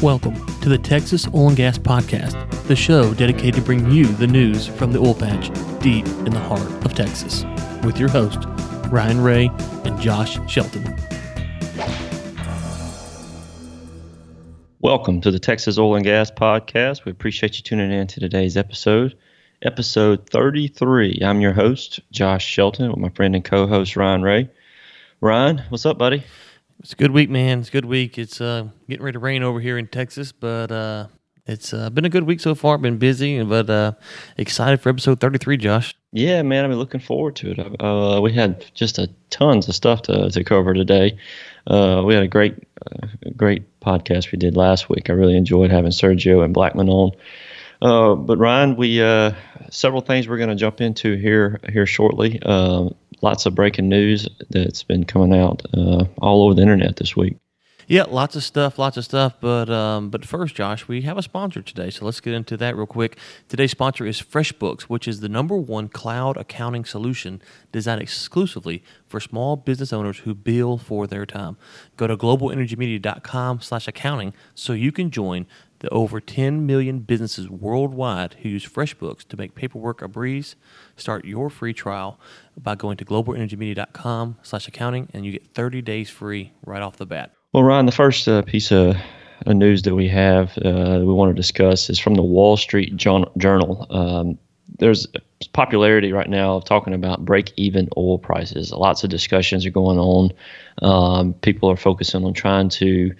Welcome to the Texas Oil and Gas Podcast, the show dedicated to bring you the news from the oil patch deep in the heart of Texas, with your hosts, Ryan Ray and Josh Shelton. Welcome to the Texas Oil and Gas Podcast. We appreciate you tuning in to today's episode, episode 33. I'm your host, Josh Shelton, with my friend and co-host, Ryan Ray. Ryan, what's up, buddy? It's a good week, man. It's a good week. It's getting ready to rain over here in Texas, but it's been a good week so far. Been busy, but excited for episode 33, Josh. Yeah, man. I've been looking forward to it. We had just tons of stuff to cover today. We had a great podcast we did last week. I really enjoyed having Sergio and Blackman on. But Ryan, we several things we're going to jump into here shortly. Lots of breaking news that's been coming out all over the internet this week. Yeah, lots of stuff. But first, Josh, we have a sponsor today, so let's get into that real quick. Today's sponsor is FreshBooks, which is the #1 cloud accounting solution designed exclusively for small business owners who bill for their time. Go to GlobalEnergyMedia.com/accounting so you can join the over 10 million businesses worldwide who use FreshBooks to make paperwork a breeze. Start your free trial by going to GlobalEnergyMedia.com/accounting, and you get 30 days free right off the bat. Well, Ryan, the first piece of news that we have we want to discuss is from the Wall Street Journal. There's popularity right now of talking about break-even oil prices. Lots of discussions are going on. People are focusing on trying to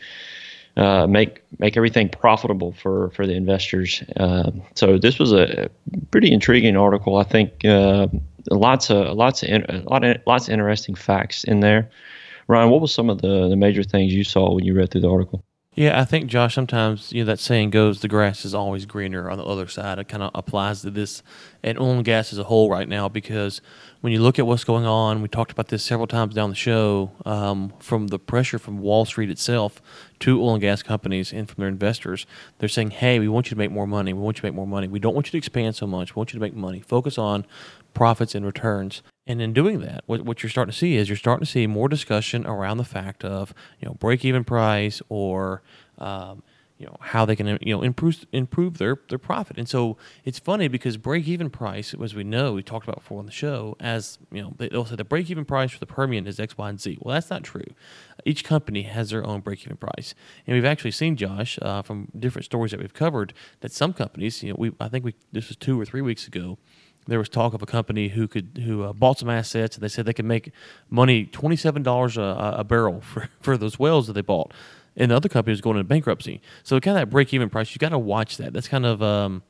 make everything profitable for the investors. So this was a pretty intriguing article. I think lots of interesting facts in there. Ryan, what were some of the major things you saw when you read through the article? Yeah, I think, Josh, sometimes that saying goes, the grass is always greener on the other side. It kind of applies to this and oil and gas as a whole right now, because when you look at what's going on, we talked about this several times down the show, from the pressure from Wall Street itself to oil and gas companies and from their investors. They're saying, hey, we want you to make more money. We want you to make more money. We don't want you to expand so much. We want you to make money. Focus on profits and returns. And in doing that, what you're starting to see is more discussion around the fact of break-even price, or how they can improve their profit. And so it's funny because break-even price, as we know, we talked about before on the show, as they'll say the break-even price for the Permian is X, Y, and Z. Well, that's not true. Each company has their own break-even price, and we've actually seen, Josh, from different stories that we've covered, that some companies, this was 2 or 3 weeks ago. There was talk of a company who bought some assets, and they said they could make money $27 a barrel for those wells that they bought, and the other company was going into bankruptcy. So kind of that break-even price, you got to watch that. That's kind of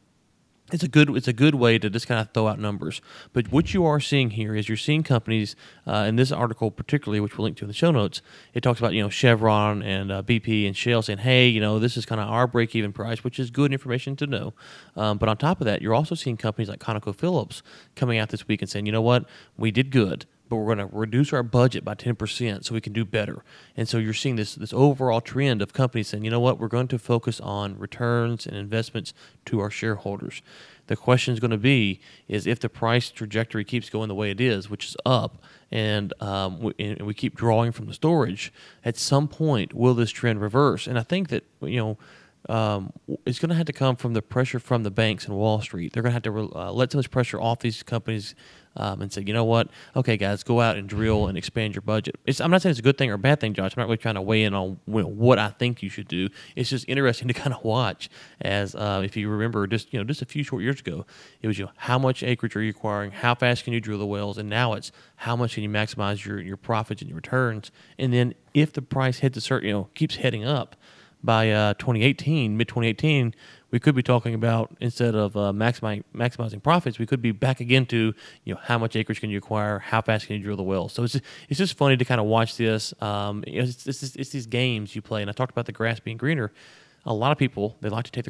it's a good way to just kind of throw out numbers. But what you are seeing here is you're seeing companies in this article particularly, which we'll link to in the show notes. It talks about Chevron and BP and Shell saying, hey, this is kind of our break-even price, which is good information to know. But on top of that, you're also seeing companies like ConocoPhillips coming out this week and saying, you know what, we did good, but we're going to reduce our budget by 10% so we can do better. And so you're seeing this overall trend of companies saying, you know what, we're going to focus on returns and investments to our shareholders. The question is going to be is if the price trajectory keeps going the way it is, which is up, and we keep drawing from the storage, at some point will this trend reverse? And I think that, it's going to have to come from the pressure from the banks and Wall Street. They're going to have to let some of this pressure off these companies and say, you know what, okay, guys, go out and drill and expand your budget. I'm not saying it's a good thing or a bad thing, Josh. I'm not really trying to weigh in on what I think you should do. It's just interesting to kind of watch as if you remember just a few short years ago, it was how much acreage are you acquiring, how fast can you drill the wells, and now it's how much can you maximize your profits and your returns. And then if the price heads keeps heading up, by 2018, we could be talking about, instead of maximizing profits, we could be back again to how much acreage can you acquire, how fast can you drill the well. So it's just funny to kind of watch this. It's these games you play, and I talked about the grass being greener. A lot of people, they like to take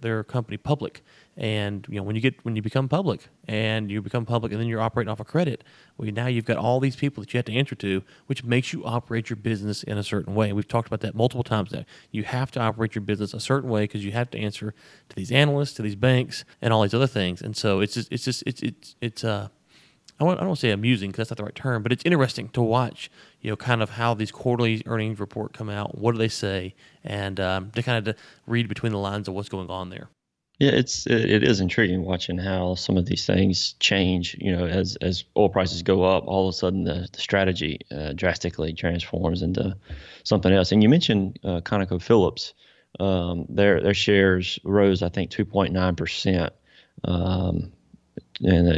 their company public, and when you become public, and then you're operating off of credit. Well, now you've got all these people that you have to answer to, which makes you operate your business in a certain way. We've talked about that multiple times now. You have to operate your business a certain way because you have to answer to these analysts, to these banks, and all these other things. And so it's just, it's I don't want to say amusing because that's not the right term, but it's interesting to watch, you know, kind of how these quarterly earnings report come out. What do they say? And to kind of read between the lines of what's going on there. Yeah, it is intriguing watching how some of these things change. You know, as oil prices go up, all of a sudden the strategy drastically transforms into something else. And you mentioned ConocoPhillips. Their shares rose, I think, 2.9%, and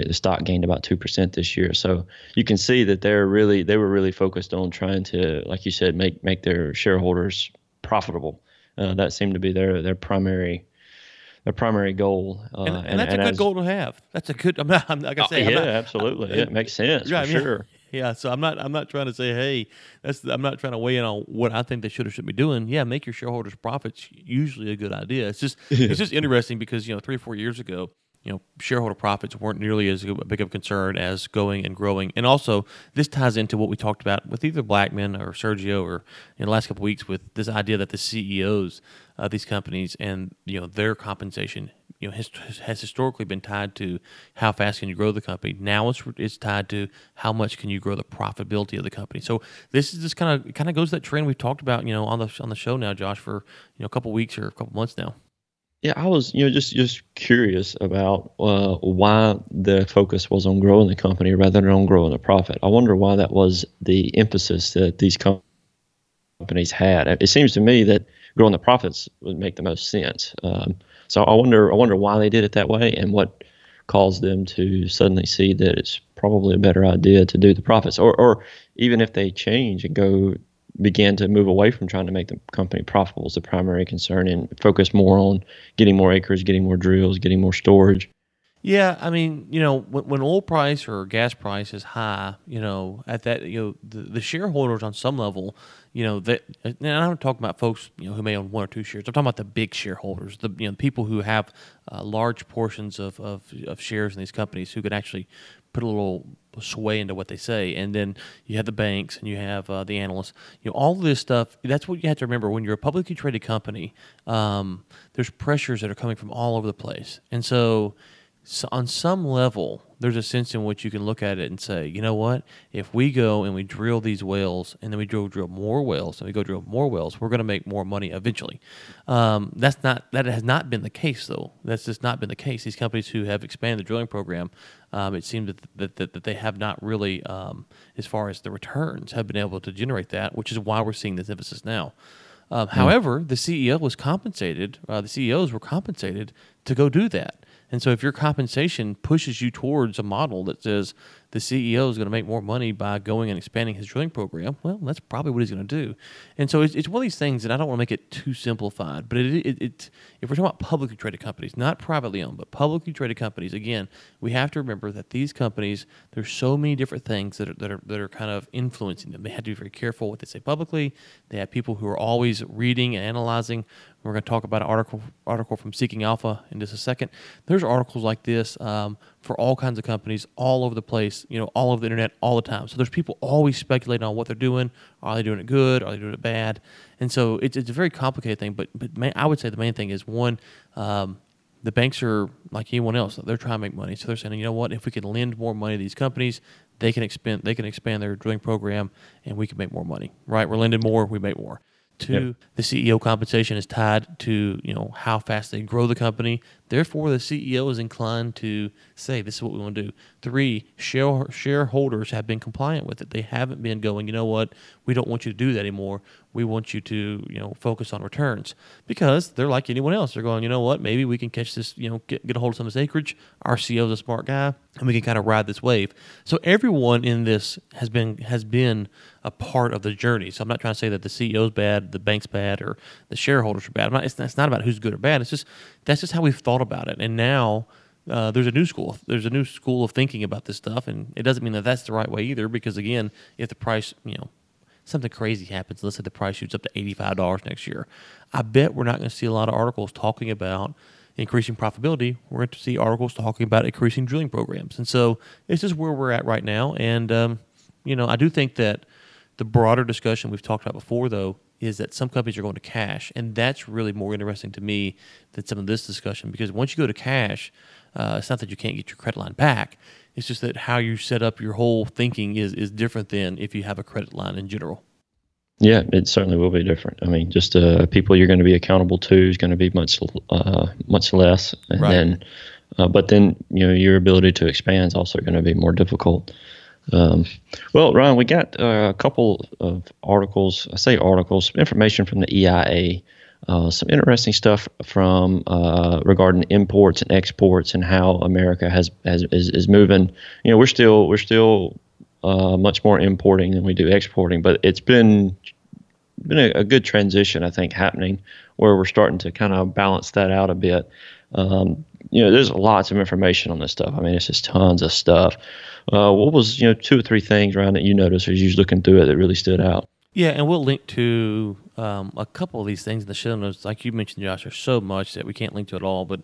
the stock gained about 2% this year. So you can see that they were really focused on trying to, like you said, make their shareholders profitable. That seemed to be their primary goal. And that's a good goal to have. That's a good. I'm not gonna say. Yeah, absolutely. It makes sense. Right, sure. Yeah, so I'm not trying to say, hey, I'm not trying to weigh in on what I think they should or should be doing. Yeah, make your shareholders' profits usually a good idea. It's just interesting because, you know, 3 or 4 years ago, you know, shareholder profits weren't nearly as big of a concern as going and growing. And also, this ties into what we talked about with either Blackman or Sergio or in the last couple of weeks with this idea that the CEOs of these companies and, you know, their compensation, you know, has historically been tied to how fast can you grow the company. Now it's tied to how much can you grow the profitability of the company. So this is just kind of goes that trend we've talked about, you know, on the show now, Josh, for, you know, a couple of weeks or a couple of months now. Yeah, I was, you know, just curious about why the focus was on growing the company rather than on growing the profit. I wonder why that was the emphasis that these companies had. It seems to me that growing the profits would make the most sense. So I wonder why they did it that way and what caused them to suddenly see that it's probably a better idea to do the profits, or even if they change and began to move away from trying to make the company profitable as the primary concern and focus more on getting more acres, getting more drills, getting more storage. Yeah, I mean, you know, when oil price or gas price is high, you know, at that, you know, the shareholders on some level, you know, that, and I'm not talking about folks, you know, who may own one or two shares. I'm talking about the big shareholders, the, you know, people who have large portions of shares in these companies who could actually put a little sway into what they say. And then you have the banks and you have the analysts, you know, all this stuff. That's what you have to remember when you're a publicly traded company. There's pressures that are coming from all over the place. And so on some level, there's a sense in which you can look at it and say, you know what, if we go and we drill these wells and then we drill more wells and we go drill more wells, we're going to make more money eventually. That has not been the case, though. That's just not been the case. These companies who have expanded the drilling program, it seems that they have not really, as far as the returns, have been able to generate that, which is why we're seeing this emphasis now. However, the CEO was compensated, the CEOs were compensated to go do that. And so if your compensation pushes you towards a model that says the CEO is going to make more money by going and expanding his drilling program, well, that's probably what he's going to do. And so it's one of these things that I don't want to make it too simplified, but if we're talking about publicly traded companies, not privately owned, but publicly traded companies, again, we have to remember that these companies, there's so many different things that are kind of influencing them. They have to be very careful what they say publicly. They have people who are always reading and analyzing. We're going to talk about an article from Seeking Alpha in just a second. There's articles like this for all kinds of companies all over the place, you know, all over the internet all the time. So there's people always speculating on what they're doing. Are they doing it good? Are they doing it bad? And so it's a very complicated thing. But I would say the main thing is, one, the banks are like anyone else. They're trying to make money. So they're saying, you know what, if we can lend more money to these companies, they can expand their drilling program and we can make more money, right? We're lending more, we make more. Two, the CEO compensation is tied to, you know, how fast they grow the company. Therefore, the CEO is inclined to say, this is what we want to do. Three, shareholders have been compliant with it. They haven't been going, you know what, we don't want you to do that anymore. We want you to, you know, focus on returns. Because they're like anyone else. They're going, you know what, maybe we can catch this, you know, get a hold of some of this acreage. Our CEO's a smart guy, and we can kind of ride this wave. So everyone in this has been a part of the journey. So I'm not trying to say that the CEO's bad, the bank's bad, or the shareholders are bad. It's not about who's good or bad. It's just that's just how we've thought about it. And now there's a new school of thinking about this stuff, and it doesn't mean that that's the right way either, because again, if the price, you know, something crazy happens, let's say the price shoots up to $85 next year, I bet we're not going to see a lot of articles talking about increasing profitability. We're going to see articles talking about increasing drilling programs. And so it's just where we're at right now. And you know, I do think that the broader discussion we've talked about before, though, is that some companies are going to cash, and that's really more interesting to me than some of this discussion, because once you go to cash, it's not that you can't get your credit line back, it's just that how you set up your whole thinking is different than if you have a credit line in general. Yeah, it certainly will be different. I mean, just people you're going to be accountable to is going to be much less, and right. But then your ability to expand is also going to be more difficult. Well, Ryan, we got a couple of articles. I say articles, information from the EIA, some interesting stuff from regarding imports and exports and how America is moving. You know, we're still much more importing than we do exporting, but it's been a good transition, I think, happening where we're starting to kind of balance that out a bit. There's lots of information on this stuff. I mean, it's just tons of stuff. What was, two or three things, Ryan, that you noticed as you were looking through it that really stood out? Yeah, and we'll link to a couple of these things in the show notes. Like you mentioned, Josh, there's so much that we can't link to it all, but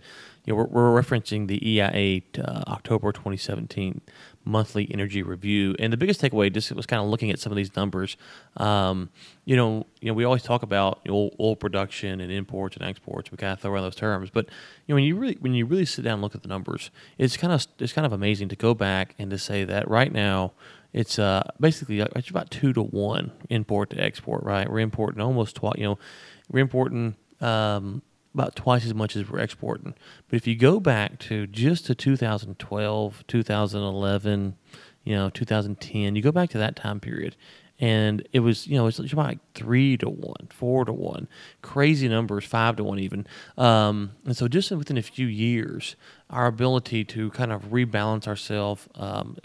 we're referencing the EIA October 2017 monthly energy review. And the biggest takeaway just was kind of looking at some of these numbers. We always talk about oil production and imports and exports. We kind of throw around those terms, but when you really sit down and look at the numbers, it's kind of amazing to go back and to say that right now it's basically it's about 2-to-1 import to export. Right, we're importing almost twice. We're importing about twice as much as we're exporting. But if you go back to just to 2012, 2011, 2010, you go back to that time period, and it was, it's about like 3-to-1, 4-to-1, crazy numbers, 5-to-1 even. And so just within a few years, our ability to kind of rebalance ourselves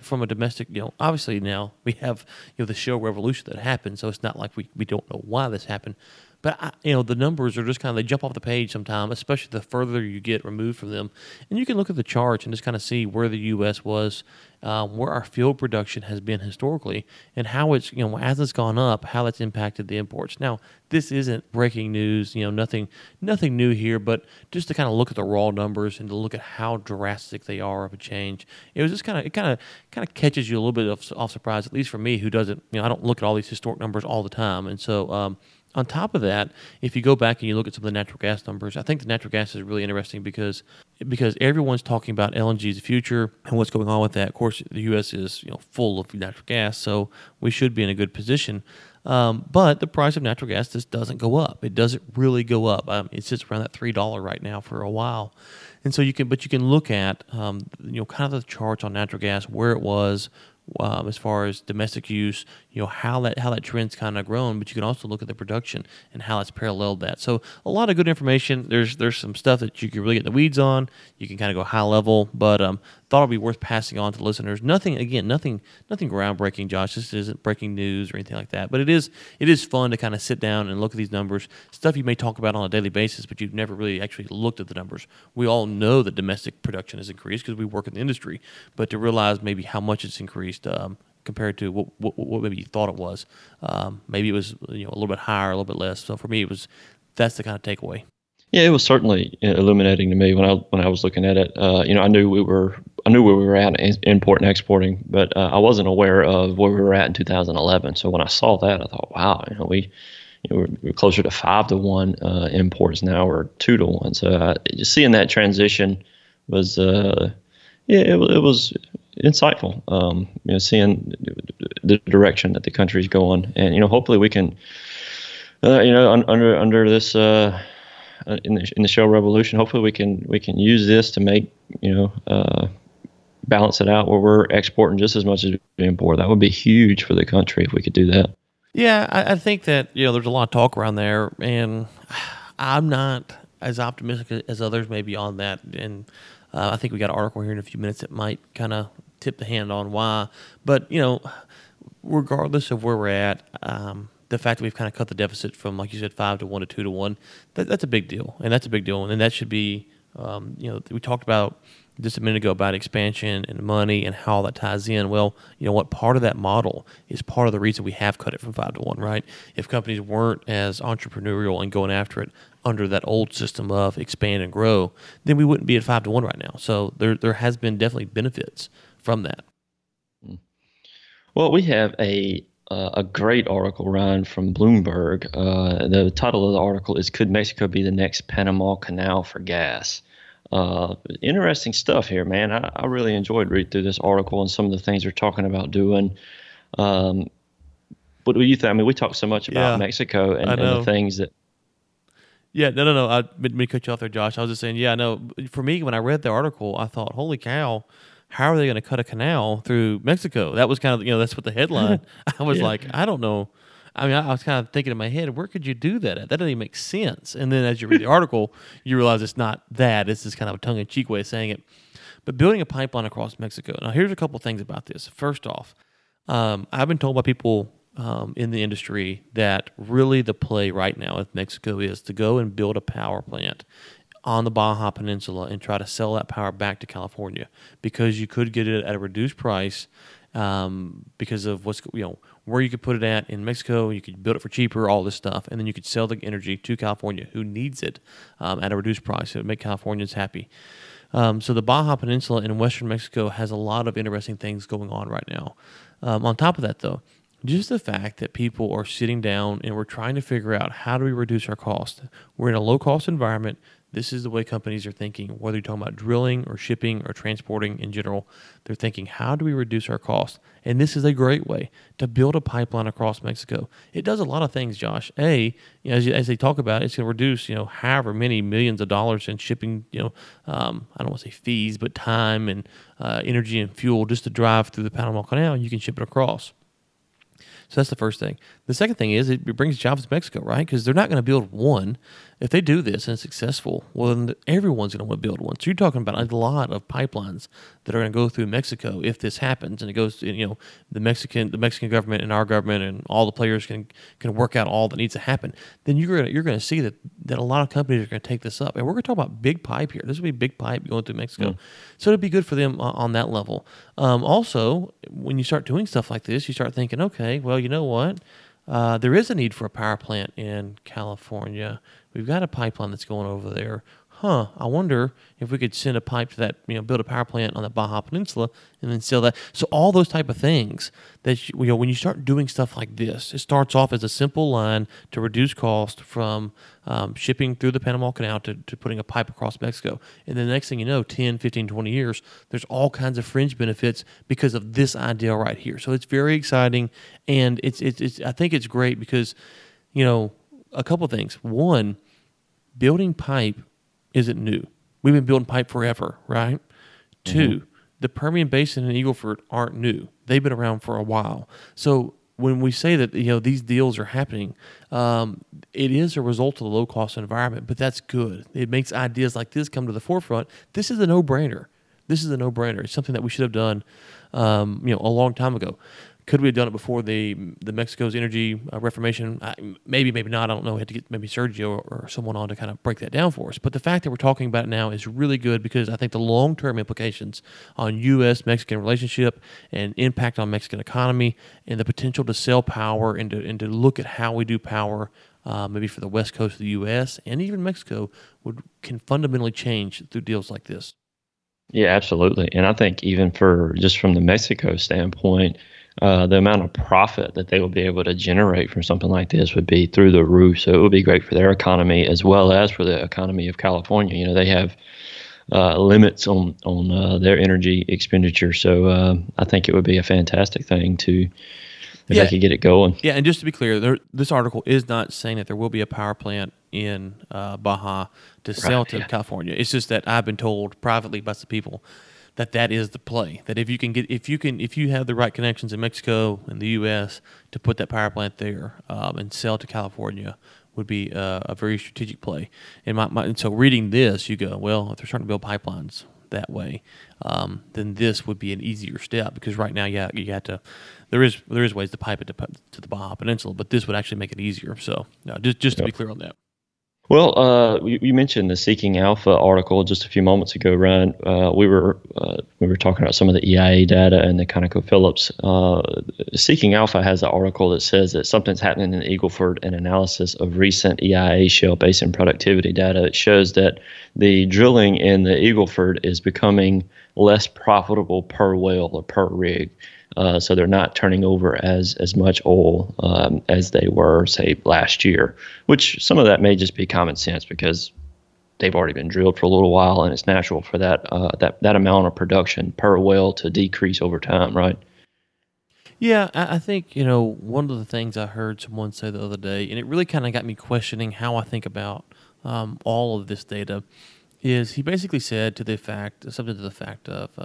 from a domestic, obviously now we have, the shale revolution that happened, so it's not like we don't know why this happened. But, the numbers are just kind of, they jump off the page sometimes, especially the further you get removed from them. And you can look at the charts and just kind of see where the U.S. was, where our field production has been historically, and how it's, as it's gone up, how that's impacted the imports. Now, this isn't breaking news, nothing new here, but just to kind of look at the raw numbers and to look at how drastic they are of a change. It was just kind of catches you a little bit off surprise, at least for me, who doesn't, I don't look at all these historic numbers all the time. And so, on top of that, if you go back and you look at some of the natural gas numbers, I think the natural gas is really interesting because everyone's talking about LNG's future and what's going on with that. Of course, the U.S. is full of natural gas, so we should be in a good position. But the price of natural gas just doesn't go up. It doesn't really go up. It sits around that $3 right now for a while, and so you can look at kind of the charts on natural gas where it was. As far as domestic use, how that trend's kind of grown, but you can also look at the production and how it's paralleled that. So a lot of good information. There's some stuff that you can really get the weeds on. You can kind of go high level, but thought it'd be worth passing on to listeners. Nothing groundbreaking, Josh. This isn't breaking news or anything like that. But it is fun to kind of sit down and look at these numbers, stuff you may talk about on a daily basis, but you've never really actually looked at the numbers. We all know that domestic production has increased because we work in the industry, but to realize maybe how much it's increased compared to what maybe you thought it was, maybe it was a little bit higher, a little bit less. So for me, that's the kind of takeaway. Yeah, it was certainly illuminating to me when I was looking at it. I knew where we were at in import and exporting, but I wasn't aware of where we were at in 2011. So when I saw that, I thought, wow, we're closer to 5-to-1 imports now, or 2-to-1. So just seeing that transition was, it was insightful. Seeing the direction that the country's going, and hopefully we can, under this. In the shale revolution, hopefully we can use this to make balance it out where we're exporting just as much as we import. That would be huge for the country if we could do that. Yeah, I think that there's a lot of talk around there, and I'm not as optimistic as others may be on that. And I think we got an article here in a few minutes that might kind of tip the hand on why. But regardless of where we're at. The fact that we've kind of cut the deficit from, like you said, 5-to-1 to 2-to-1, that's a big deal, and that should be, we talked about just a minute ago about expansion and money and how that ties in. Well, what part of that model is part of the reason we have cut it from 5-to-1, right? If companies weren't as entrepreneurial and going after it under that old system of expand and grow, then we wouldn't be at 5-to-1 right now. So there has been definitely benefits from that. Well, we have a a great article, Ryan, from Bloomberg. The title of the article is "Could Mexico Be the Next Panama Canal for Gas?" Interesting stuff here, man. I really enjoyed reading through this article and some of the things they're talking about doing. What do you think? I mean, we talk so much about Mexico and the things that. Yeah, no. I didn't cut you off there, Josh. I was just saying, yeah, no. For me, when I read the article, I thought, holy cow, how are they going to cut a canal through Mexico? That was kind of, that's what the headline. I was like, I don't know. I mean, I was kind of thinking in my head, where could you do that at? That doesn't even make sense. And then as you read the article, you realize it's not that. It's just kind of a tongue-in-cheek way of saying it. But building a pipeline across Mexico. Now, here's a couple things about this. First off, I've been told by people in the industry that really the play right now with Mexico is to go and build a power plant on the Baja Peninsula and try to sell that power back to California, because you could get it at a reduced price because of what's where you could put it at in Mexico. You could build it for cheaper, all this stuff, and then you could sell the energy to California, who needs it, at a reduced price. It would make Californians happy. So the Baja Peninsula in western Mexico has a lot of interesting things going on right now. On top of that, though, just the fact that people are sitting down and we're trying to figure out, how do we reduce our cost? We're in a low-cost environment. This is the way companies are thinking, whether you're talking about drilling or shipping or transporting in general. They're thinking, how do we reduce our costs? And this is a great way to build a pipeline across Mexico. It does a lot of things, Josh. A, as they talk about, it's going to reduce, however many millions of dollars in shipping, I don't want to say fees, but time and energy and fuel just to drive through the Panama Canal. You can ship it across. So that's the first thing. The second thing is it brings jobs to Mexico, right? Because they're not going to build one. If they do this and it's successful, well, then everyone's going to want to build one. So you're talking about a lot of pipelines that are going to go through Mexico if this happens, and it goes to, the Mexican government and our government and all the players can work out all that needs to happen. Then you're going to see that a lot of companies are going to take this up. And we're going to talk about big pipe here. This will be big pipe going through Mexico. Mm. So it'd be good for them on that level. Also, when you start doing stuff like this, you start thinking, okay, well, you know what? There is a need for a power plant in California. We've got a pipeline that's going over there. I wonder if we could send a pipe to that, build a power plant on the Baja Peninsula and then sell that. So all those type of things that, when you start doing stuff like this, it starts off as a simple line to reduce cost from shipping through the Panama Canal to putting a pipe across Mexico. And the next thing you know, 10, 15, 20 years, there's all kinds of fringe benefits because of this idea right here. So it's very exciting, and it's I think it's great because, a couple of things. One, building pipe isn't new. We've been building pipe forever, right? Mm-hmm. Two, the Permian Basin and Eagle Ford aren't new. They've been around for a while. So when we say that, these deals are happening, it is a result of the low-cost environment, but that's good. It makes ideas like this come to the forefront. This is a no-brainer. It's something that we should have done a long time ago. Could we have done it before the Mexico's energy reformation? Maybe not. I don't know. We had to get maybe Sergio or someone on to kind of break that down for us. But the fact that we're talking about it now is really good, because I think the long-term implications on U.S.-Mexican relationship and impact on Mexican economy and the potential to sell power and to look at how we do power, maybe for the West Coast of the U.S. and even Mexico, can fundamentally change through deals like this. Yeah, absolutely. And I think even from the Mexico standpoint, the amount of profit that they will be able to generate from something like this would be through the roof. So it would be great for their economy as well as for the economy of California. They have limits on their energy expenditure. So I think it would be a fantastic thing if they could get it going. Yeah, and just to be clear, this article is not saying that there will be a power plant in Baja to sell to California. It's just that I've been told privately by some people that is the play. That if you have the right connections in Mexico and the U.S. to put that power plant there and sell to California, would be a very strategic play. And so reading this, you go, well, if they're starting to build pipelines that way, then this would be an easier step, because right now, you have to. There is ways to pipe it to the Baja Peninsula, but this would actually make it easier. So just to be clear on that. Well, you mentioned the Seeking Alpha article just a few moments ago, Ryan. We were talking about some of the EIA data and the ConocoPhillips. Seeking Alpha has an article that says that something's happening in Eagle Ford, an analysis of recent EIA shale basin productivity data. It shows that the drilling in the Eagle Ford is becoming less profitable per well or per rig. So they're not turning over as much oil as they were, say, last year, which some of that may just be common sense because they've already been drilled for a little while, and it's natural for that amount of production per well to decrease over time, right? Yeah, I think, one of the things I heard someone say the other day, and it really kind of got me questioning how I think about all of this data, is he basically said to the effect of,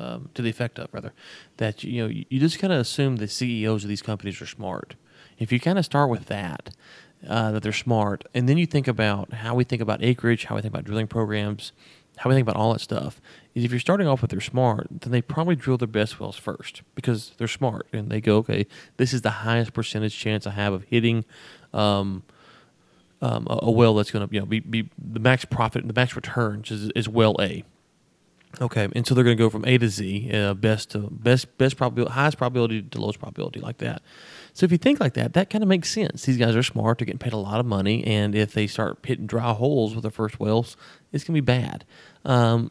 that, you just kind of assume the CEOs of these companies are smart. If you kind of start with that they're smart, and then you think about how we think about acreage, how we think about drilling programs, how we think about all that stuff, is if you're starting off with they're smart, then they probably drill their best wells first because they're smart and they go, okay, this is the highest percentage chance I have of hitting a well that's going to be the max profit and the max returns is well A. Okay, and so they're going to go from A to Z, best probability, highest probability to lowest probability, like that. So if you think like that, that kind of makes sense. These guys are smart; they're getting paid a lot of money, and if they start hitting dry holes with their first wells, it's going to be bad.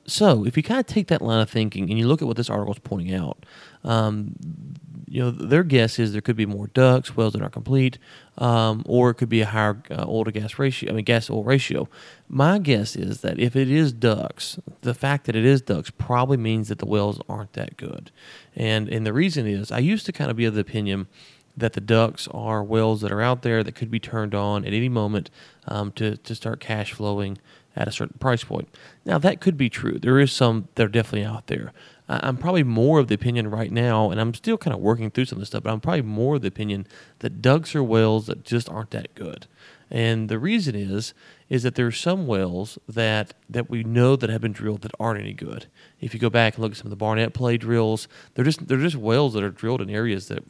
So if you kind of take that line of thinking and you look at what this article is pointing out, their guess is there could be more DUCs, wells that aren't complete, or it could be a higher oil to gas ratio. Gas to oil ratio. My guess is that if it is DUCs, the fact that it is DUCs probably means that the wells aren't that good, and the reason is I used to kind of be of the opinion that the DUCs are wells that are out there that could be turned on at any moment to start cash flowing at a certain price point. Now, that could be true. There is some that are definitely out there. I'm probably more of the opinion right now, and I'm still kind of working through some of this stuff, but I'm probably more of the opinion that DUCs are wells that just aren't that good. And the reason is that there are some wells that we know that have been drilled that aren't any good. If you go back and look at some of the Barnett Play drills, they're just wells that are drilled in areas that,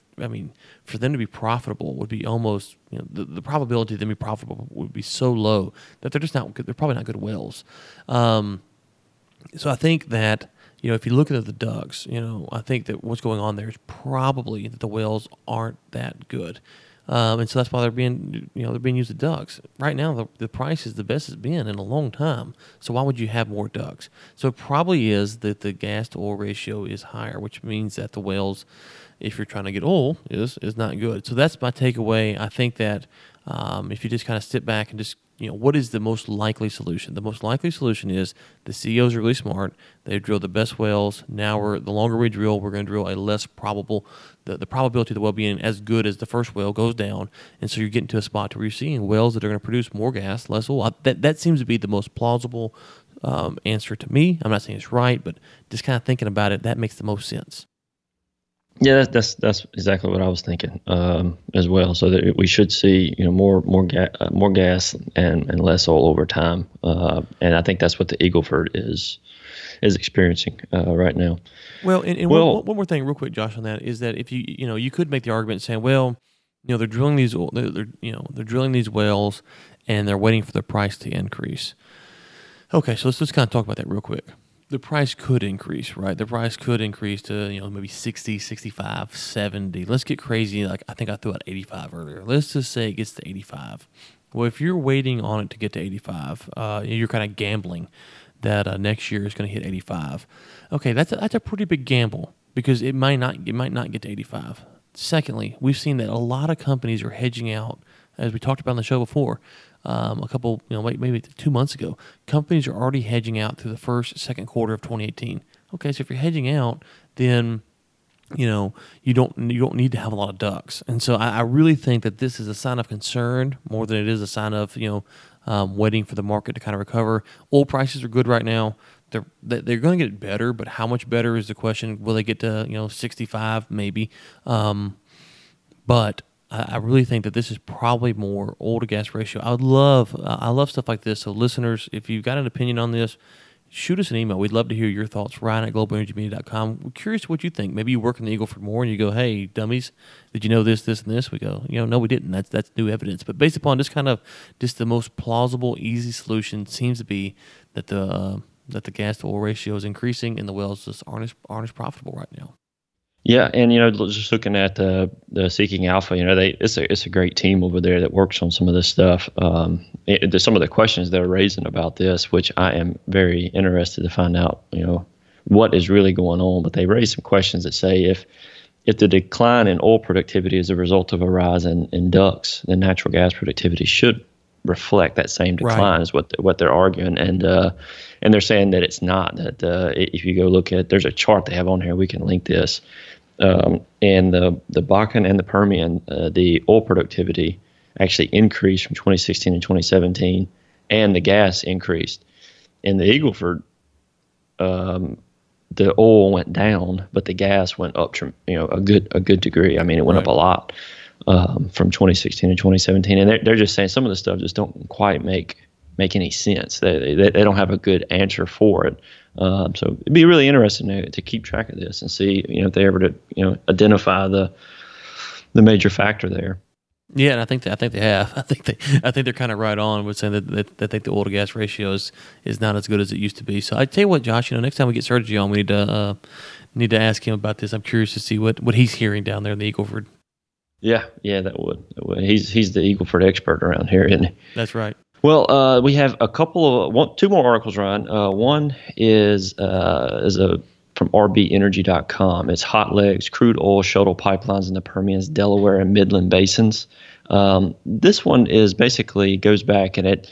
for them to be profitable would be almost, the probability of them be profitable would be so low that they're probably not good wells. So I think that, if you look at the DUCs, I think that what's going on there is probably that the wells aren't that good. And so that's why they're being used at DUCs. Right now, the price is the best it's been in a long time. So why would you have more DUCs? So it probably is that the gas to oil ratio is higher, which means that the wells, if you're trying to get oil, is not good. So that's my takeaway. I think that if you just kind of sit back and just, what is the most likely solution? The most likely solution is the CEOs are really smart. They drill the best wells. Now the longer we drill, we're going to drill a less probable. The probability of the well being as good as the first well goes down, and so you're getting to a spot where you're seeing wells that are going to produce more gas, less oil. That seems to be the most plausible answer to me. I'm not saying it's right, but just kind of thinking about it, that makes the most sense. Yeah, that's exactly what I was thinking as well. So that we should see, more gas and less oil over time, and I think that's what the Eagle Ford is experiencing right now. Well, one more thing, real quick, Josh, on that is that if you could make the argument saying, well, they're drilling these they're drilling these wells and they're waiting for the price to increase. Okay, so let's just kind of talk about that real quick. The price could increase, right? The price could increase to, maybe 60, 65, 70. Let's get crazy. Like, I think I threw out 85 earlier. Let's just say it gets to 85. Well, if you're waiting on it to get to 85, you're kind of gambling that next year is going to hit 85. Okay, that's a pretty big gamble because it might not get to 85. Secondly, we've seen that a lot of companies are hedging out, as we talked about on the show before. A couple, maybe 2 months ago, companies are already hedging out through the first, second quarter of 2018. Okay, so if you're hedging out, then you don't need to have a lot of DUCs. And so I really think that this is a sign of concern more than it is a sign of waiting for the market to kind of recover. Oil prices are good right now. They're going to get better, but how much better is the question? Will they get to 65 maybe? But I really think that this is probably more oil to gas ratio. I love stuff like this. So listeners, if you've got an opinion on this, shoot us an email. We'd love to hear your thoughts, Ryan at GlobalEnergyMedia.com. We're curious what you think. Maybe you work in the Eagle Ford more and you go, hey, dummies, did you know this, this, and this? We go, no, we didn't. That's new evidence. But based upon just the most plausible, easy solution seems to be that the gas to oil ratio is increasing and the wells just aren't as profitable right now. Yeah, and just looking at the Seeking Alpha, it's a great team over there that works on some of this stuff. Some of the questions they're raising about this, which I am very interested to find out, what is really going on. But they raised some questions that say if If the decline in oil productivity is a result of a rise in DUCs, then natural gas productivity should reflect that same decline, right, is what they're arguing. And they're saying that it's not. That if you go look at, there's a chart they have on here, we can link this. In the Bakken and the Permian, the oil productivity actually increased from 2016 to 2017, and the gas increased. In the Eagle Ford, the oil went down, but the gas went up, a good degree. I mean, it went up a lot from 2016 to 2017. And they're just saying some of the stuff just don't quite make any sense. They don't have a good answer for it. So it'd be really interesting to keep track of this and see, if they're able to, identify the major factor there. Yeah, and I think they have. I think they're kind of right on with saying that they think the oil to gas ratio is not as good as it used to be. So I tell you what, Josh, next time we get Sergio on, we need to ask him about this. I'm curious to see what he's hearing down there in the Eagle Ford. Yeah, that would. He's the Eagle Ford expert around here, isn't he? That's right. Well, we have a couple of two more articles, Ryan. One is from rbenergy.com. It's hot legs, crude oil shuttle pipelines in the Permian's Delaware and Midland basins. This one is basically goes back and it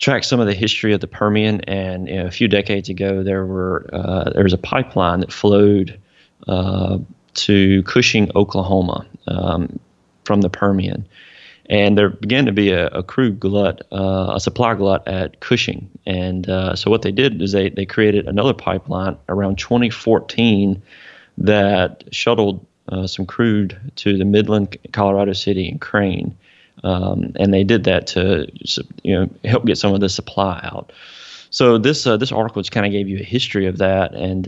tracks some of the history of the Permian. And a few decades ago, there was a pipeline that flowed to Cushing, Oklahoma, from the Permian. And there began to be a crude glut, a supply glut at Cushing. And so what they did is they created another pipeline around 2014 that shuttled some crude to the Midland, Colorado City, and Crane. And they did that to help get some of the supply out. So this article just kind of gave you a history of that, and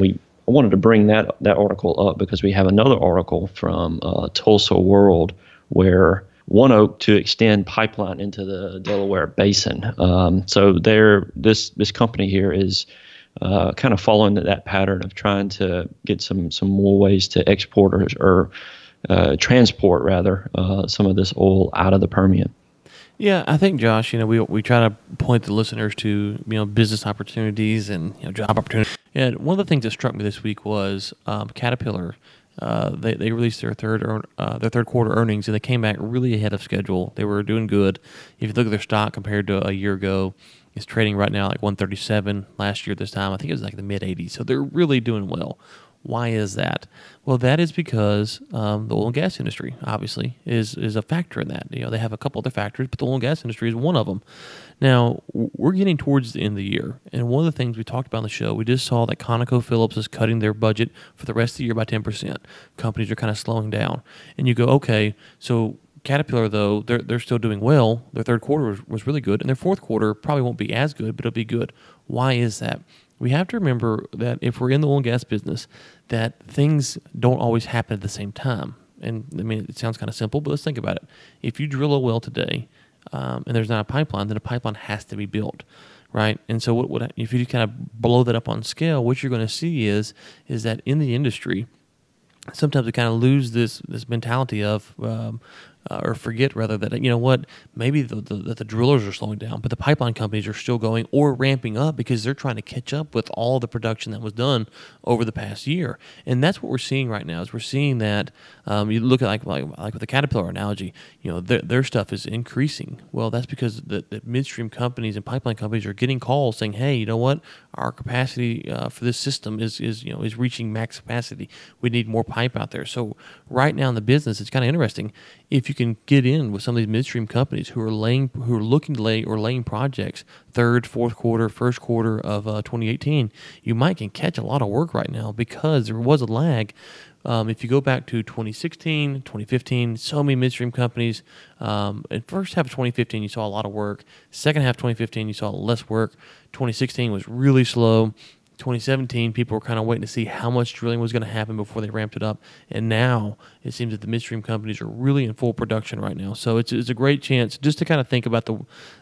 we wanted to bring that article up because we have another article from Tulsa World where One Oak to extend pipeline into the Delaware Basin. So this company here is kind of following that pattern of trying to get some more ways to export or transport rather some of this oil out of the Permian. Yeah, I think, Josh, we try to point the listeners to business opportunities and job opportunities. And one of the things that struck me this week was Caterpillar. They released their third quarter earnings, and they came back really ahead of schedule. They were doing good. If you look at their stock compared to a year ago, it's trading right now like 137. Last year this time, I think it was like the mid-80s. So they're really doing well. Why is that? Well, that is because the oil and gas industry, obviously, is a factor in that. They have a couple other factors, but the oil and gas industry is one of them. Now, we're getting towards the end of the year, and one of the things we talked about on the show, we just saw that ConocoPhillips is cutting their budget for the rest of the year by 10%. Companies are kind of slowing down. And you go, okay, so Caterpillar, though, they're still doing well. Their third quarter was really good, and their fourth quarter probably won't be as good, but it'll be good. Why is that? We have to remember that if we're in the oil and gas business, that things don't always happen at the same time. And I mean, it sounds kind of simple, but let's think about it. If you drill a well today and there's not a pipeline, then a pipeline has to be built, right? And so if you kind of blow that up on scale, what you're going to see is that in the industry, sometimes we kind of lose this mentality of or forget rather that maybe the drillers are slowing down, but the pipeline companies are still going or ramping up because they're trying to catch up with all the production that was done over the past year. And that's what we're seeing right now. Is we're seeing that you look at like with the Caterpillar analogy, their stuff is increasing. Well, that's because the midstream companies and pipeline companies are getting calls saying, hey, you know what, our capacity for this system is reaching max capacity. We need more pipe out there. So right now in the business, it's kind of interesting if you can get in with some of these midstream companies who are looking to laying projects third, fourth quarter, first quarter of 2018. You might can catch a lot of work right now because there was a lag. If you go back to 2016, 2015, so many midstream companies. In first half of 2015, you saw a lot of work. Second half of 2015, you saw less work. 2016 was really slow. 2017, people were kind of waiting to see how much drilling was going to happen before they ramped it up. And now it seems that the midstream companies are really in full production right now. So it's a great chance just to kind of think about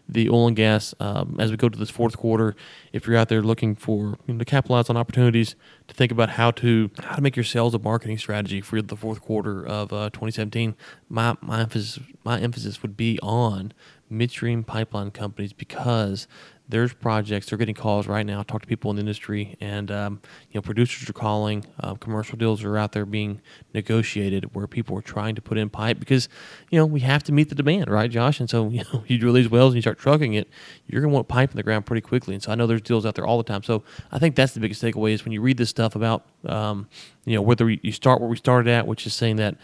the oil and gas as we go to this fourth quarter. If you're out there looking for to capitalize on opportunities, to think about how to make your sales and marketing strategy for the fourth quarter of 2017, my emphasis would be on midstream pipeline companies because there's projects. They're getting calls right now. I talk to people in the industry, and producers are calling. Commercial deals are out there being negotiated where people are trying to put in pipe because, we have to meet the demand, right, Josh? And so, you drill these wells and you start trucking it, you're going to want pipe in the ground pretty quickly. And so I know there's deals out there all the time. So I think that's the biggest takeaway is when you read this stuff about, whether you start where we started at, which is saying that,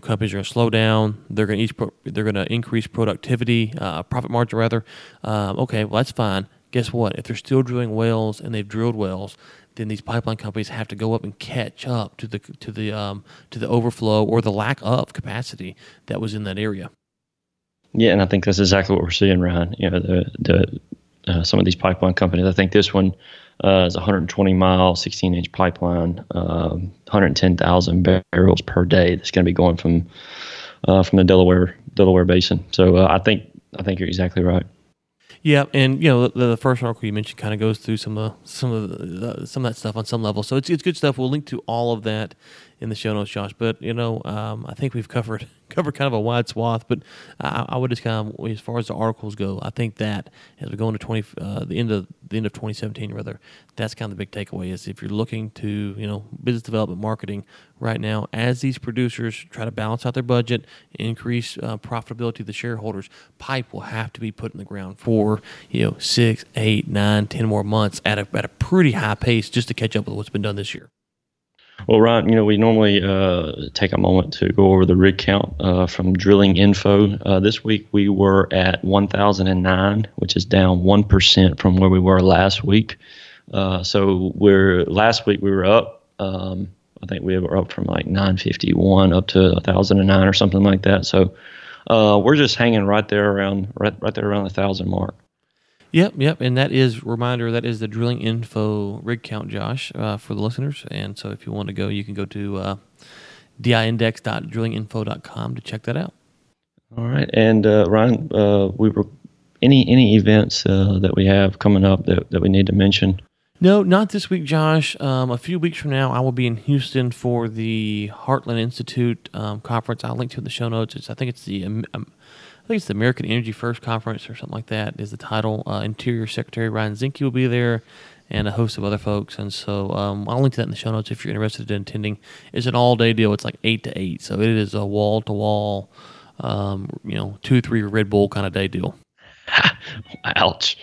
companies are going to slow down, they're going to increase productivity, profit margin rather. Okay, well that's fine. Guess what? If they're still drilling wells and they've drilled wells, then these pipeline companies have to go up and catch up to the overflow or the lack of capacity that was in that area. Yeah, and I think that's exactly what we're seeing, Ryan. Some of these pipeline companies. I think this one is a 120-mile, 16-inch pipeline, 110,000 barrels per day. That's going to be going from the Delaware Basin. So I think you're exactly right. Yeah, and the first article you mentioned kind of goes through some of that stuff on some level. So it's good stuff. We'll link to all of that in the show notes, Josh. But I think we've covered kind of a wide swath. But I would just kind of, as far as the articles go, I think that as we go into the end of 2017, rather, that's kind of the big takeaway is if you're looking to business development marketing right now, as these producers try to balance out their budget, increase profitability to the shareholders, pipe will have to be put in the ground for 6, 8, 9, 10 more months at a pretty high pace just to catch up with what's been done this year. Well, Ryan, we normally take a moment to go over the rig count from Drilling Info. This week we were at 1,009, which is down 1% from where we were last week. Last week we were up. I think we were up from like 951 up to 1,009 or something like that. So. We're just hanging right there around 1,000 mark. Yep, and that is reminder. That is the Drilling Info rig count, Josh, for the listeners. And so, if you want to go, you can go to diindex.drillinginfo.com to check that out. All right, and Ryan, any events that we have coming up that we need to mention? No, not this week, Josh. A few weeks from now, I will be in Houston for the Heartland Institute conference. I'll link to it in the show notes. I think it's the American Energy First Conference or something like that is the title. Interior Secretary Ryan Zinke will be there, and a host of other folks. And so I'll link to that in the show notes if you're interested in attending. It's an all-day deal. It's like 8 to 8, so it is a wall-to-wall, 2-3 Red Bull kind of day deal. Ouch.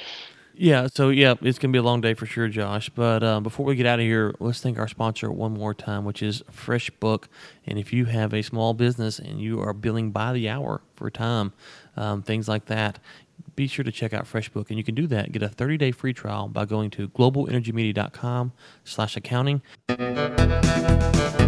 Yeah, it's going to be a long day for sure, Josh. But before we get out of here, let's thank our sponsor one more time, which is FreshBooks. And if you have a small business and you are billing by the hour for time, things like that, be sure to check out FreshBooks. And you can do that. Get a 30-day free trial by going to GlobalEnergyMedia.com/accounting.